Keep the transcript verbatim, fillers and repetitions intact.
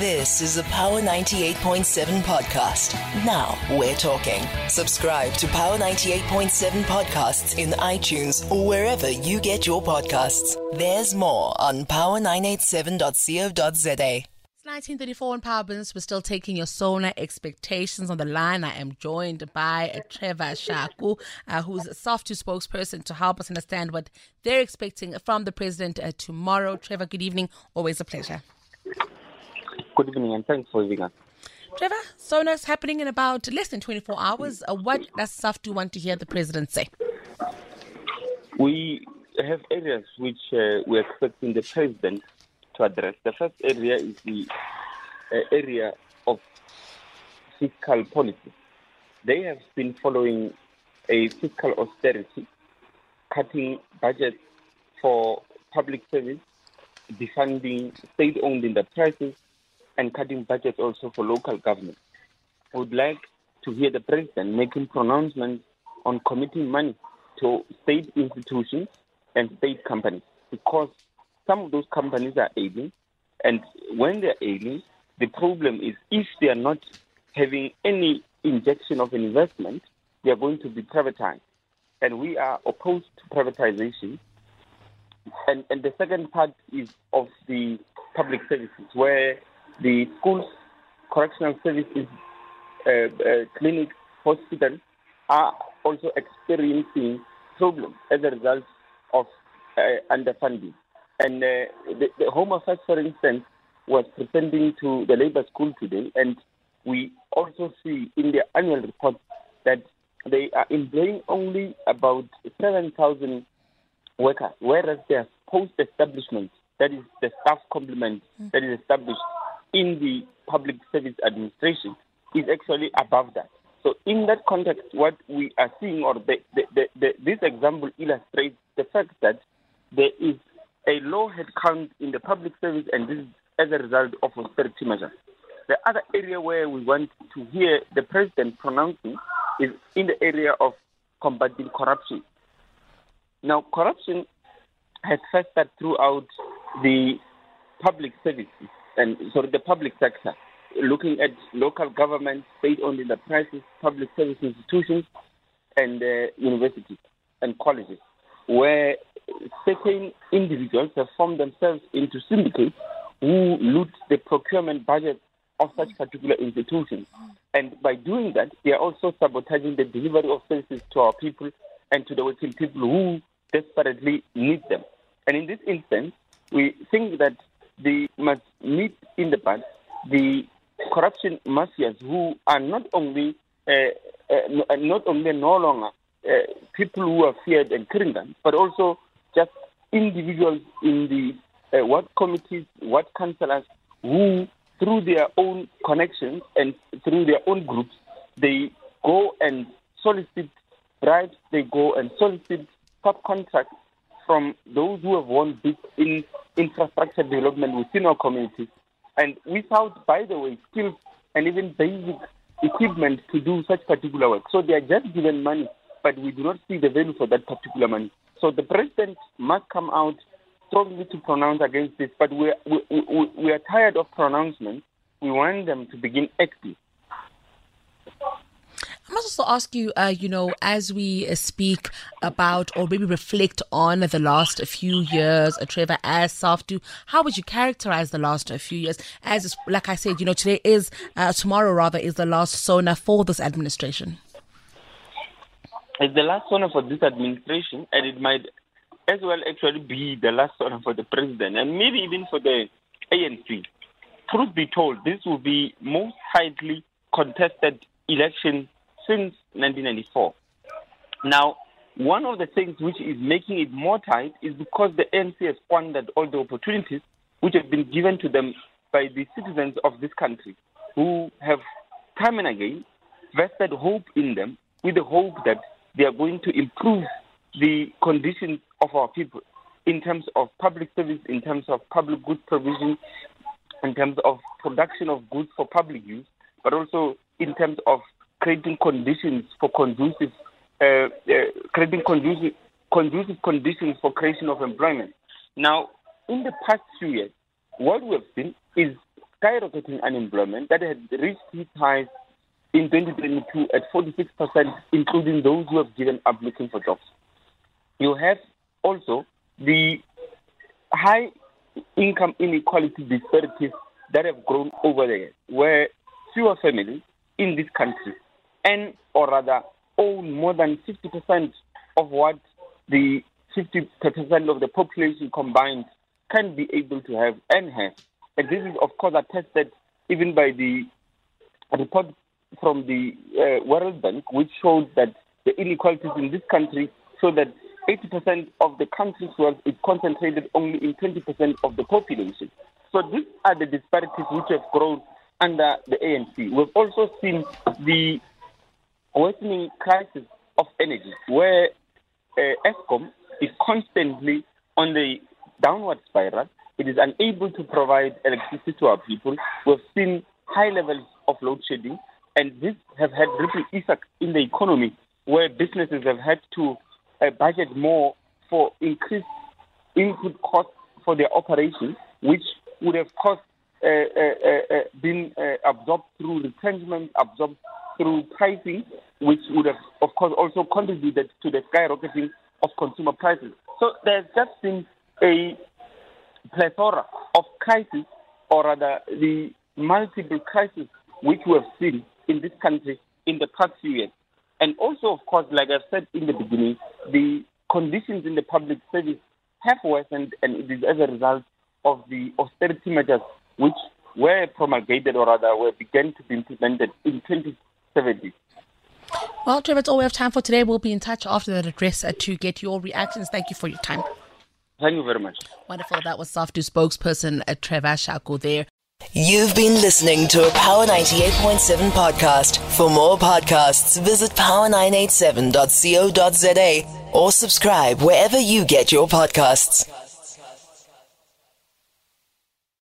This is the Power ninety-eight point seven podcast. Now we're talking. Subscribe to Power ninety-eight point seven podcasts in iTunes or wherever you get your podcasts. There's more on power nine eight seven dot co dot za. nineteen thirty-four on Power Business. We're still taking your SONA expectations on the line. I am joined by Trevor Shaku, uh, who's a SAFTU spokesperson, to help us understand what they're expecting from the president uh, tomorrow. Trevor, good evening. Always a pleasure. Good evening, and thanks for having us. Trevor, SONA's happening in about less than twenty-four hours. Uh, what does SAFTU want to hear the president say? We have areas which uh, we're expecting the president to address. The first area is the uh, area of fiscal policy. They have been following a fiscal austerity, cutting budgets for public service, defunding state-owned enterprises, and cutting budgets also for local government. I would like to hear the president making pronouncements on committing money to state institutions and state companies, because some of those companies are ailing, and when they're ailing, the problem is if they are not having any injection of an investment, they are going to be privatized. And we are opposed to privatization. And, and the second part is of the public services, where the schools, correctional services, uh, uh, clinics, hospitals are also experiencing problems as a result of uh, underfunding. And uh, the, the Home Affairs, for instance, was presenting to the Labour School today, and we also see in their annual report that they are employing only about seven thousand workers, whereas their post-establishment, that is the staff complement that is established in the public service administration, is actually above that. So in that context, what we are seeing, or the, the, the, the, this example illustrates the fact that there is a low headcount in the public service, and this is as a result of austerity measures. The other area where we want to hear the president pronouncing is in the area of combating corruption. Now, corruption has festered throughout the public services, and sorry, the public sector, looking at local government, state-owned enterprises, public service institutions, and uh, universities and colleges, where certain individuals have formed themselves into syndicates who loot the procurement budget of such particular institutions. And by doing that, they are also sabotaging the delivery of services to our people and to the working people who desperately need them. And in this instance, we think that they must meet in the past the corruption mafias who are not only, uh, uh, not only no longer Uh, people who are feared and criminals, but also just individuals in the uh, ward committees, ward councillors, who through their own connections and through their own groups, they go and solicit bribes, they go and solicit subcontracts from those who have won bids in infrastructure development within our communities, and without, by the way, skills and even basic equipment to do such particular work. So they are just given money, but we do not see the value for that particular money. So the president must come out strongly to pronounce against this, but we, we, we, we are tired of pronouncements. We want them to begin acting. I must also ask you, uh, you know, as we uh, speak about, or maybe reflect on the last few years, uh, Trevor, as SAFTU, how would you characterize the last few years? As, like I said, you know, today is, uh, tomorrow rather, is the last SONA for this administration. It's the last SONA for this administration, and it might as well actually be the last SONA for the president, and maybe even for the A N C. Truth be told, this will be most highly contested election since nineteen ninety-four. Now, one of the things which is making it more tight is because the A N C has squandered all the opportunities which have been given to them by the citizens of this country, who have time and again vested hope in them with the hope that they are going to improve the conditions of our people in terms of public service, in terms of public goods provision, in terms of production of goods for public use, but also in terms of creating conditions for conducive, uh, uh, creating conducive, conducive conditions for creation of employment. Now, in the past few years, what we have seen is skyrocketing unemployment that had reached its highs in twenty twenty-two at forty-six percent, including those who have given up looking for jobs. You have also the high income inequality disparities that have grown over the years, where fewer families in this country and, or rather, own more than fifty percent of what the fifty percent of the population combined can be able to have and have. And this is, of course, attested even by the report from the uh, World Bank, which shows that the inequalities in this country show that eighty percent of the country's wealth is concentrated only in twenty percent of the population. So these are the disparities which have grown under the A N C. We've also seen the worsening crisis of energy, where uh, Eskom is constantly on the downward spiral. It is unable to provide electricity to our people. We've seen high levels of load shedding, and this have had ripple effects in the economy, where businesses have had to uh, budget more for increased input costs for their operations, which would have cost, uh, uh, uh, been uh, absorbed through retrenchment, absorbed through pricing, which would have, of course, also contributed to the skyrocketing of consumer prices. So there's just been a plethora of crises, or rather the multiple crises which we have seen in this country in the past few years. And also, of course, like I've said in the beginning, the conditions in the public service have worsened, and it is as a result of the austerity measures which were promulgated, or rather were began to be implemented in twenty seventeen. Well, Trevor, that's all we have time for today. We'll be in touch after that address to get your reactions. Thank you for your time. Thank you very much. Wonderful. That was SAFTU spokesperson Trevor Shaku there. You've been listening to a Power ninety-eight point seven podcast. For more podcasts, visit power nine eight seven dot co dot za or subscribe wherever you get your podcasts.